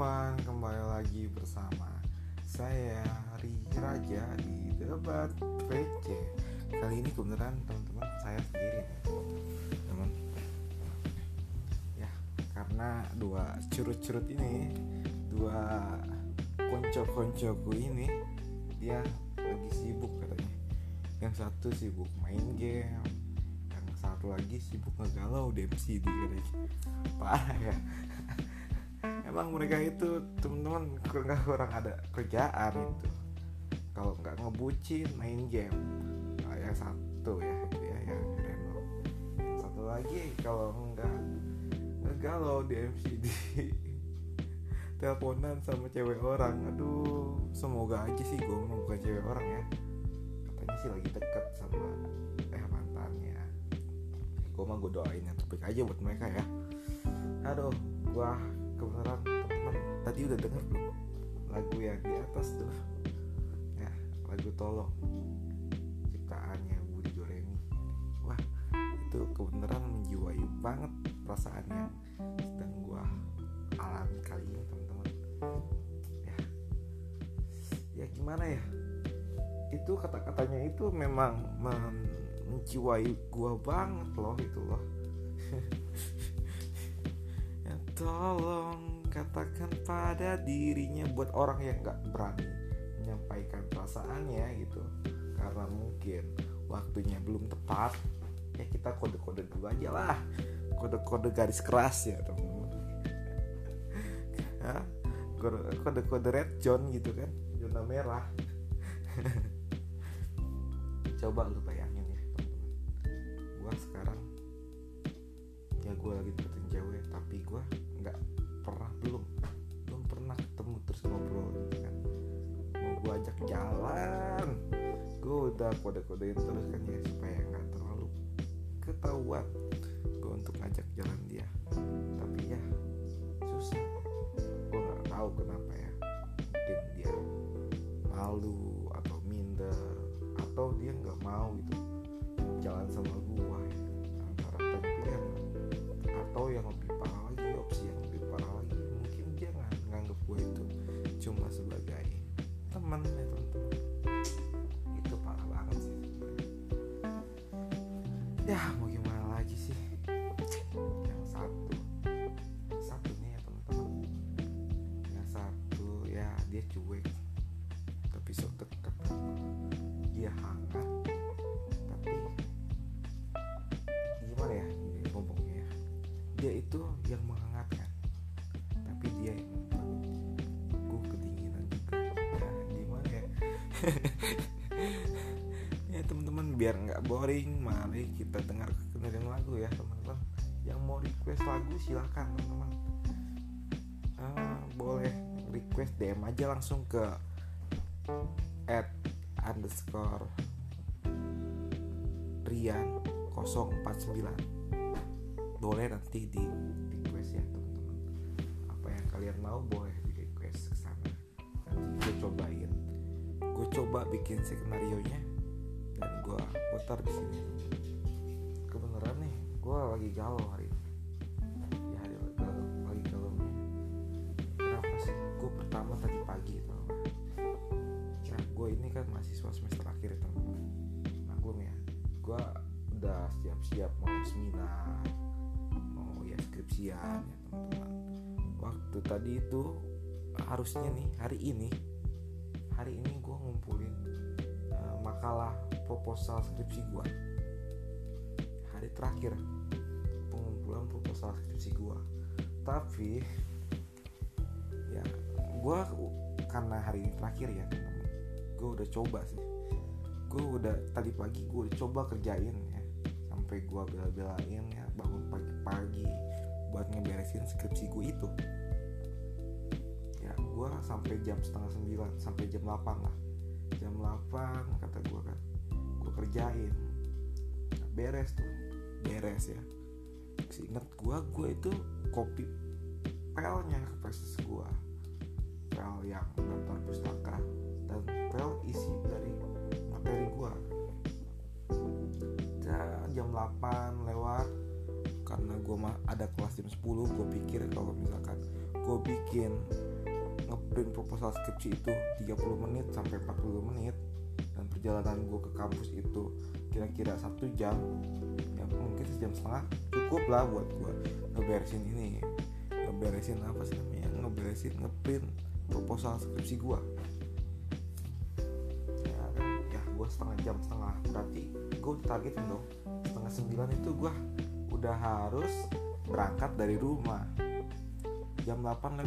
teman-teman, kembali lagi bersama saya Riky Raja di Debat VC. Kali ini kebetulan teman-teman saya sendiri nih, teman. Ya, karena dua curut-curut ini, dua konco-koncoku ini dia lagi sibuk katanya. Yang satu sibuk main game, yang satu lagi sibuk ngegalau DMC di katanya. Parah ya. Emang mereka itu teman-teman kurang ada kerjaan itu. Kalau nggak ngebucin main game, nah, yang satu ya, yang Krenol. Yang satu lagi kalau nggak galau di MCD, teleponan sama cewek orang. Aduh, semoga aja sih gue bukan cewek orang ya. Katanya sih lagi deket sama mantannya. Gue mah gue doain yang terbaik aja buat mereka ya. Aduh, gue kebetulan teman tadi udah denger belum lagu yang di atas tuh ya, lagu Tolong ciptaannya Budi Joremi. Wah, itu kebenaran menjiwai banget perasaan yang sedang gua alami kali ini teman-teman ya. Ya gimana ya, itu kata-katanya itu memang menjiwai gua banget loh itu loh. Tolong katakan pada dirinya, buat orang yang gak berani menyampaikan perasaannya gitu, karena mungkin waktunya belum tepat. Ya kita kode-kode dulu aja lah, kode-kode garis keras ya teman-teman. Kode-kode red zone gitu kan, zona merah. Coba lu bayangin ya teman-teman, gua sekarang ya gua lagi deketin cewek, tapi gua nggak pernah belum pernah ketemu terus ngobrol gitu kan. Mau gue ajak jalan, gue udah kode-kodein terus kan ya, supaya nggak terlalu ketahuan gue untuk ngajak jalan dia. Tapi ya susah, gue nggak tahu kenapa ya, mungkin dia malu atau minder atau dia nggak mau gitu jalan sama gue ya. Antara pengen atau yang lebih parah lagi, mungkin dia nganggep gue itu cuma sebagai teman ya teman-teman. Itu parah banget sih ya, mau gimana lagi sih. Yang satu nih ya teman-teman, yang satu ya dia cuek tapi sok dekat, dia hangat tapi gimana ya ngomongnya, dia itu yang menghangatkan tapi dia yang gue kedinginan juga ya, gimana ya. Ya teman-teman, biar nggak boring mari kita dengar dengerin lagu ya teman-teman. Yang mau request lagu silakan teman-teman, boleh request DM aja langsung ke @_rian049, boleh nanti di request ya teman-teman. Kalian mau boleh di request kesana, nanti gue coba bikin skenario nya dan gue putar di sini. Kebeneran nih gue lagi galau hari ini ya, lagi galau nih. Kenapa sih gue pertama tadi pagi itu, nah gue ini kan mahasiswa semester akhir teman-teman, maklum ya gue udah siap-siap mau seminar, mau ya skripsian ya teman-teman. Waktu tadi itu harusnya nih hari ini gue ngumpulin makalah proposal skripsi gue. Hari terakhir pengumpulan proposal skripsi gue, tapi ya gue karena hari ini terakhir ya teman-teman, gue udah coba sih, tadi pagi gue udah coba kerjain ya, sampai gue bela-belain ya bangun pagi-pagi buat ngeberesin skripsi gue itu ya. Gue sampai jam 8:30 sampai jam 8 lah, jam 8 kata gue kan gue kerjain. Nah, beres ya. Seingat gue itu copy filenya ke persis gue, file yang daftar pustaka dan file isi dari materi gue. Jam 8 lewat karena gue mah ada kelas jam 10. Gue pikir kalau misalkan gue bikin ngeprint proposal skripsi itu 30 menit sampai 40 menit dan perjalanan gue ke kampus itu kira-kira 1 jam, ya mungkin sejam setengah cukup lah buat gue ngeberesin ini, ngeberesin apa sih namanya, ngeberesin ngeprint proposal skripsi gue. Ya gue setengah jam, berarti gue targetin dong 8:30 itu gue udah harus berangkat dari rumah. Jam 8:15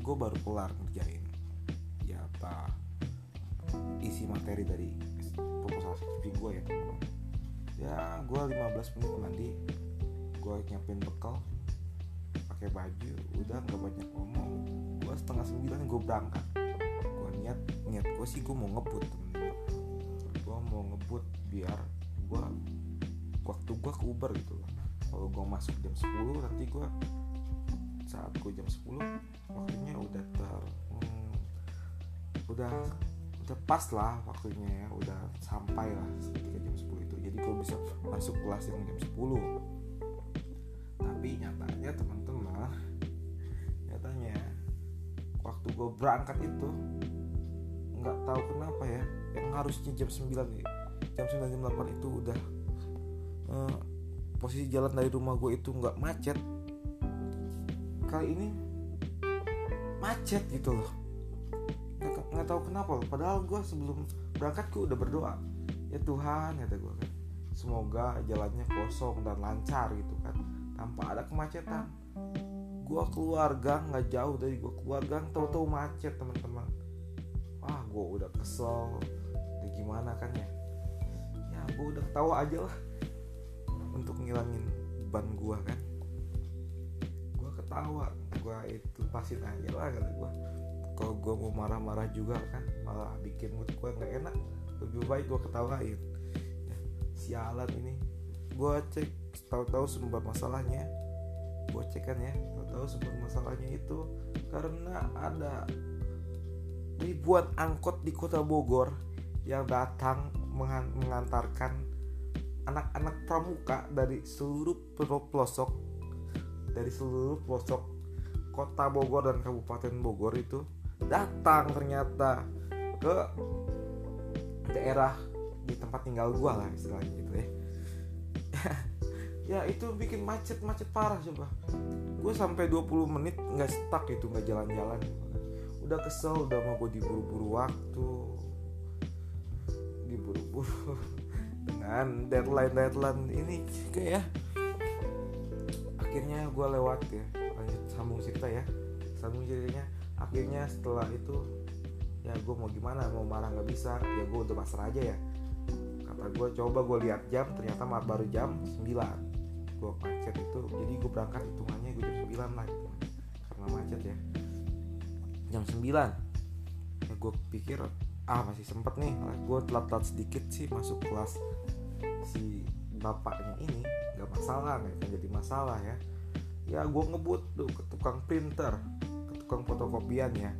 gue baru kelar ngerjain ya apa isi materi dari proposal skripsi gue ya. Ya gue 15 menit mandi, gue nyiapin bekal, pakai baju, udah nggak banyak ngomong. Gue 8:30 gue berangkat. Gue niat gue sih gue mau ngebut temen-temen. Gue mau ngebut biar gue waktu gue ke Uber gitu lah. Kalau gue masuk jam 10 nanti gue saat gue jam 10 waktunya udah udah pas lah waktunya ya, udah sampai lah ketika jam 10 itu. Jadi gue bisa masuk kelas yang jam 10. Tapi nyatanya teman-teman, nyatanya waktu gue berangkat itu nggak tahu kenapa ya, yang harusnya jam 9 nih, jam 9 jam 8 itu udah posisi jalan dari rumah gue itu nggak macet, kali ini macet gitu loh. Nggak tahu kenapa loh. Padahal gue sebelum berangkat gue udah berdoa, ya Tuhan kata gue kan, semoga jalannya kosong dan lancar gitu kan, tanpa ada kemacetan. Gue keluar gang, nggak jauh dari gue keluar gang, tahu-tahu macet teman-teman. Wah gue udah kesel, ya gimana kan ya. Gue udah ketawa aja lah untuk ngilangin beban gue kan. Gue ketawa, gue itu lepasin aja lah kata gue. Kalau gue mau marah-marah juga kan malah bikin mood gue nggak enak, lebih baik gue ketawain ya, sialan ini. Gue cek, tahu-tahu sumber masalahnya, gue cek kan ya, tahu-tahu sumber masalahnya itu karena ada ribuan angkot di kota Bogor yang datang mengantarkan anak-anak pramuka dari seluruh pelosok, dari seluruh pelosok kota Bogor dan Kabupaten Bogor itu datang ternyata ke daerah di tempat tinggal gua lah istilahnya gitu ya. Ya itu bikin macet parah coba. Gua sampai 20 menit nggak stuck itu, nggak jalan-jalan. Udah kesel, udah mau gua diburu-buru waktu, diburu-buru dengan deadline ini juga ya. Akhirnya gue lewat ya, lanjut sambung ceritanya. Akhirnya setelah itu ya gue mau gimana, mau marah nggak bisa, ya gue udah pasrah aja ya. Kata gue coba gue lihat jam, ternyata baru jam 9. Gue macet itu, jadi gue berangkat hitungannya gue jam 9 lah gitu. Karena macet ya jam 9 ya gue pikir masih sempet nih, gue telat sedikit sih masuk kelas si bapaknya ini, nggak masalah, nggak akan jadi masalah ya. Ya gue ngebut tuh ke tukang printer, ke tukang fotokopian ya,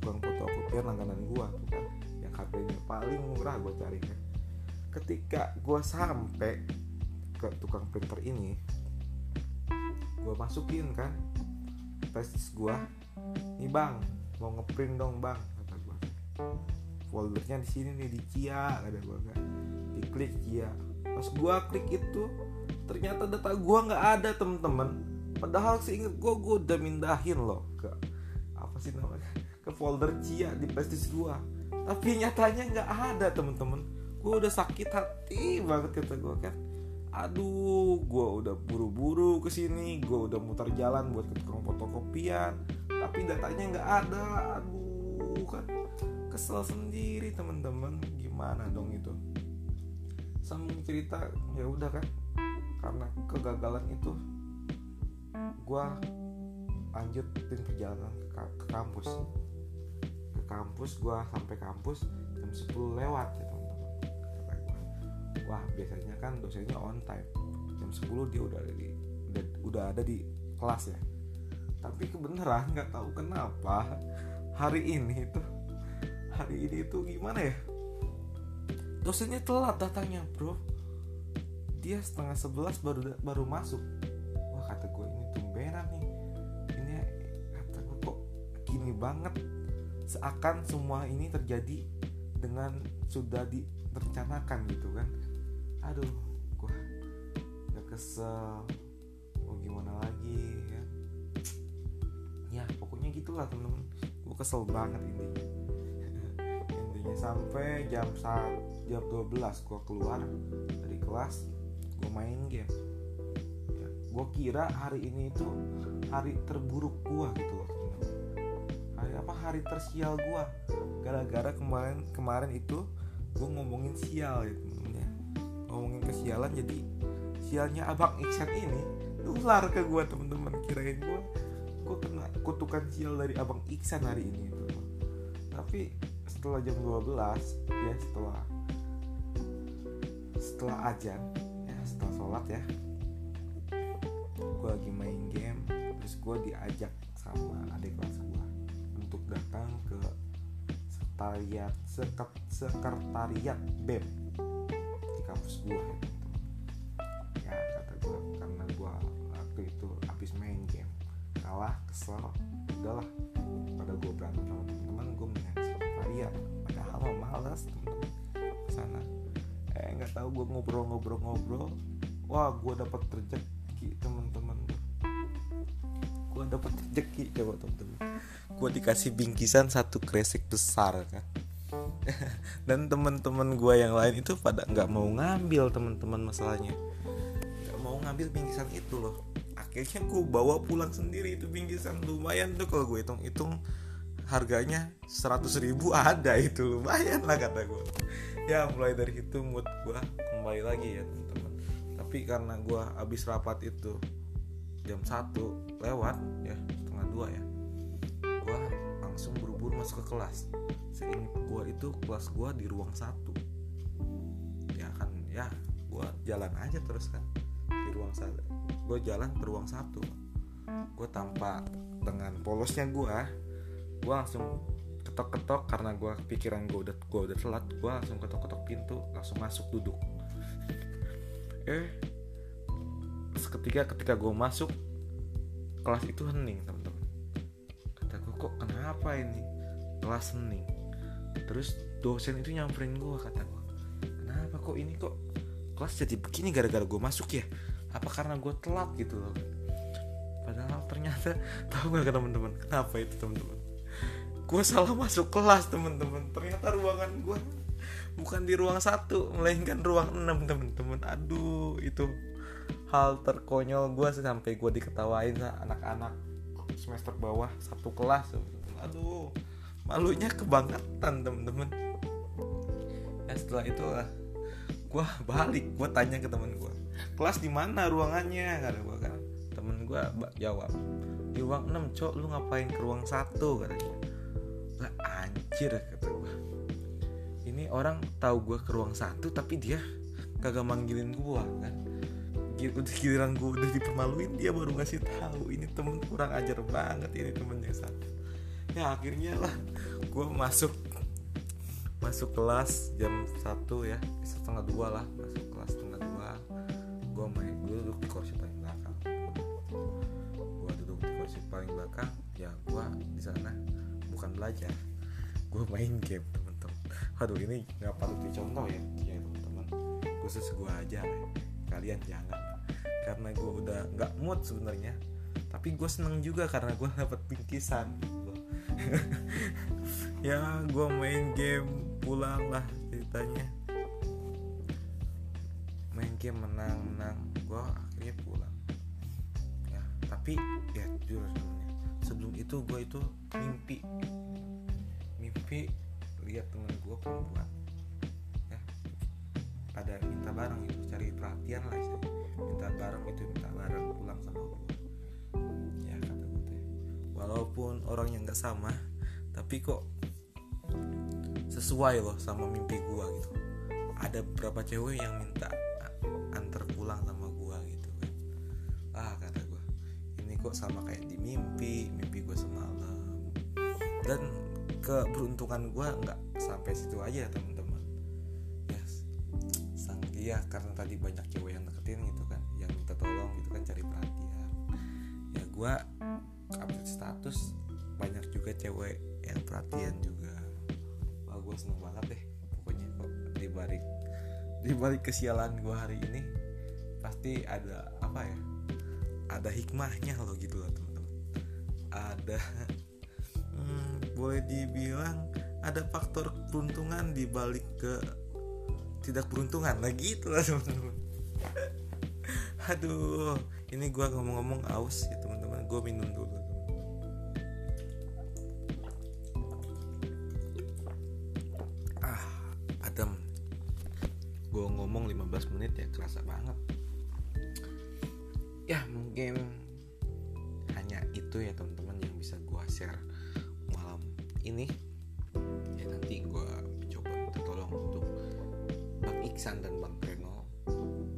tukang fotokopian langganan gue tuh kan, yang harganya paling murah gue cari kan. Ketika gue sampai ke tukang printer ini, gue masukin kan tesis gue, nih bang, mau ngeprint dong bang. Foldernya di sini nih, di Cia ada gua kan. Diklik Cia. Pas gua klik itu ternyata data gua nggak ada teman-teman. Padahal seingat gua udah mindahin loh ke apa sih namanya, ke folder Cia di flash gua. Tapi nyatanya nggak ada teman-teman. Gua udah sakit hati banget kata gua kan. Aduh, gua udah buru-buru kesini, gua udah muter jalan buat ke tukang fotokopian, tapi datanya nggak ada. Aduh kan. Kesel sendiri teman-teman, gimana dong itu. Sambung cerita, ya udah kan, karena kegagalan itu gue lanjutin perjalanan ke kampus. Ke kampus, gue sampai kampus jam 10 lewat ya teman-teman. Wah biasanya kan dosennya on time, jam 10 dia udah ada di kelas ya. Tapi kebeneran nggak tahu kenapa hari ini itu gimana ya, dosennya telat datangnya bro. dia 10:30 baru masuk. Wah, kata gue, ini tumbenan nih, ini kata gue kok gini banget. Seakan semua ini terjadi dengan sudah direncanakan gitu kan. Aduh, gue udah kesel. Mau gimana lagi ya? Ya pokoknya gitulah temen-temen, gue kesel banget intinya. Sampai jam 12 gue keluar dari kelas, gue main game ya. Gue kira hari ini itu hari terburuk gue gitu loh temen-temen. Hari tersial gue, gara-gara kemarin itu gue ngomongin sial ya temen-temen ya. Ngomongin kesialan, jadi sialnya abang Iksan ini nular ke gue temen-temen. Kirain gue kena kutukan sial dari abang Iksan hari ini itu. Tapi setelah jam 12 ya, setelah azan ya, setelah sholat ya, gue lagi main game. Terus gue diajak sama adik kelas gue untuk datang ke sekretariat BEM di kampus gue ya. Kata gue, karena gue waktu itu habis main game kalah, kesel, udahlah pada gue berantem sama teman-teman, gue mendingan sekretariat, padahal mah malas teman-teman kesana. Nggak tahu, gue ngobrol, wah gue dapat rezeki teman-teman, gue dapat rezeki coba teman-teman. Gue dikasih bingkisan 1 kresek besar kan. Dan teman-teman gue yang lain itu pada nggak mau ngambil teman-teman, masalahnya nggak mau ngambil bingkisan itu loh. Akhirnya gue bawa pulang sendiri itu bingkisan. Lumayan tuh kalau gue hitung-hitung harganya 100.000 ada itu, lumayan lah kata gue. Ya mulai dari itu mood gue kembali lagi ya teman-teman. Tapi karena gue abis rapat itu jam 1 lewat ya, 1:30 ya, gue langsung buru-buru masuk ke kelas. Seingat gue itu kelas gue di ruang 1 ya kan ya, gue jalan aja terus kan di ruang 1. Gue jalan ke ruang 1, gue tampak dengan polosnya gue langsung ketok-ketok. Karena gue pikiran gue udah telat, gue langsung ketok-ketok pintu, langsung masuk duduk. Ketika gue masuk, kelas itu hening teman-teman. Kata gue, kok kenapa ini kelas hening? Terus dosen itu nyamperin gue, kata gue, kenapa kok ini kok kelas jadi begini gara-gara gue masuk ya? Apa karena gue telat gitu loh? Padahal ternyata, tahu gak teman-teman kenapa itu teman-teman? Gue salah masuk kelas teman-teman. Ternyata ruangan gue bukan di ruang 1, melainkan ruang 6 teman-teman. Aduh, itu hal terkonyol gue sampai gue diketawain anak-anak semester bawah satu kelas teman-teman. Aduh, malunya kebangetan teman-teman. Dan setelah itulah gue balik, gue tanya ke teman gue, kelas di mana ruangannya? Kata gue kan, temen gue jawab, di ruang 6 cok, lu ngapain ke ruang 1? Katanya. Lah anjir, kata gue, ini orang tahu gue ke ruang 1 tapi dia kagak manggilin gue kan. Giliran gue udah dipermaluin, dia baru ngasih tahu. Ini temen kurang ajar banget ini temennya satu. Ya akhirnya lah gue masuk kelas jam 1 ya, 1:30 lah, masuk kelas 1:30. Gue duduk di kursi paling belakang. Ya gue di sana bukan belajar, gue main game teman-teman. Aduh, ini nggak patut dicontoh ya, teman-teman. Khusus gue aja, kalian jangan. Karena gue udah nggak mood sebenarnya. Tapi gue seneng juga karena gue dapat bingkisan. Ya gue main game, pulang lah ceritanya. Main game menang, gue akhirnya pulang. Ya, tapi ya jujur sebenarnya, sebelum itu gue itu mimpi lihat teman gue perempuan. Ya, pada minta bareng itu, cari perhatian lah sih. Minta bareng pulang sama gue. Ya kata gue teh, walaupun orang yang nggak sama, tapi kok sesuai loh sama mimpi gue gitu. Ada beberapa cewek yang minta antar pulang sama gue gitu kan. Ah kata gue, ini kok sama kayak di mimpi gue semalam. Dan keberuntungan gue nggak sampai situ aja teman-teman. Ya, yes. ya karena tadi banyak cewek yang deketin gitu kan, yang minta tolong gitu kan, cari perhatian. Ya gue update status banyak juga cewek yang perhatian juga. Wah gue seneng banget deh pokoknya, kok dibalik kesialan gue hari ini pasti ada apa ya, ada hikmahnya loh gitu loh teman-teman. Ada boleh dibilang ada faktor keberuntungan dibalik ke tidak beruntungan lagi gitu lah teman-teman. Aduh, ini gue ngomong-ngomong aus ya teman-teman, gue minum dulu. Adem, gue ngomong 15 menit ya, kerasa banget. Ya mungkin hanya itu ya teman-teman yang bisa gue share malam ini. Ya nanti gue coba minta tolong untuk Bang Iksan dan Bang Krenol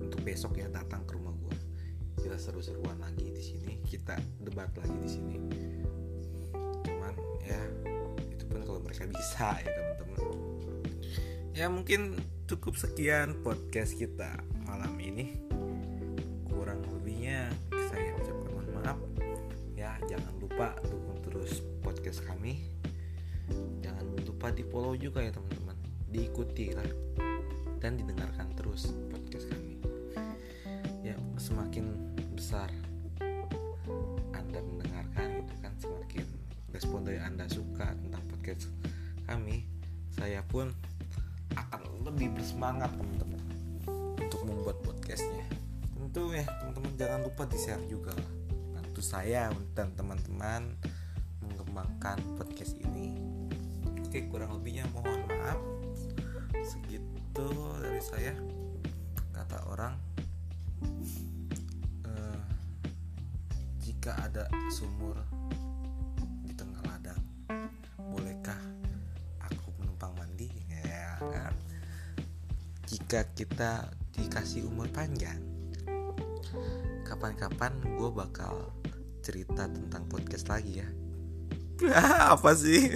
untuk besok ya datang ke rumah gue. Kita seru-seruan lagi di sini, kita debat lagi di sini. Cuman ya itu pun kalau mereka bisa ya teman-teman. Ya mungkin cukup sekian podcast kita malam ini. Kurang lebihnya saya ucapkan mohon maaf. Ya jangan lupa dukung terus podcast kami. Jangan lupa di follow juga ya teman-teman. Diikuti lah dan didengarkan terus podcast kami. Ya semakin besar Anda mendengarkan itu kan, semakin respon dari Anda suka tentang podcast kami, saya pun akan lebih bersemangat teman-teman untuk membuat podcastnya. Tentu ya teman-teman jangan lupa di share juga lah, bantu saya dan teman-teman mengembangkan podcast ini. Oke, kurang lebihnya mohon maaf, segitu dari saya. Kata orang jika ada sumur di tengah ladang, bolehkah aku menumpang mandi ya kan? Jika kita dikasih umur panjang, kapan-kapan gue bakal cerita tentang podcast lagi ya. Apa sih?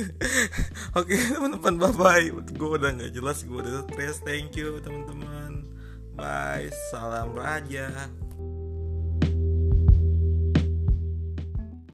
Oke teman-teman, bye-bye. Gue udah gak jelas, gue udah stress. Thank you teman-teman. Bye. Salam Raja.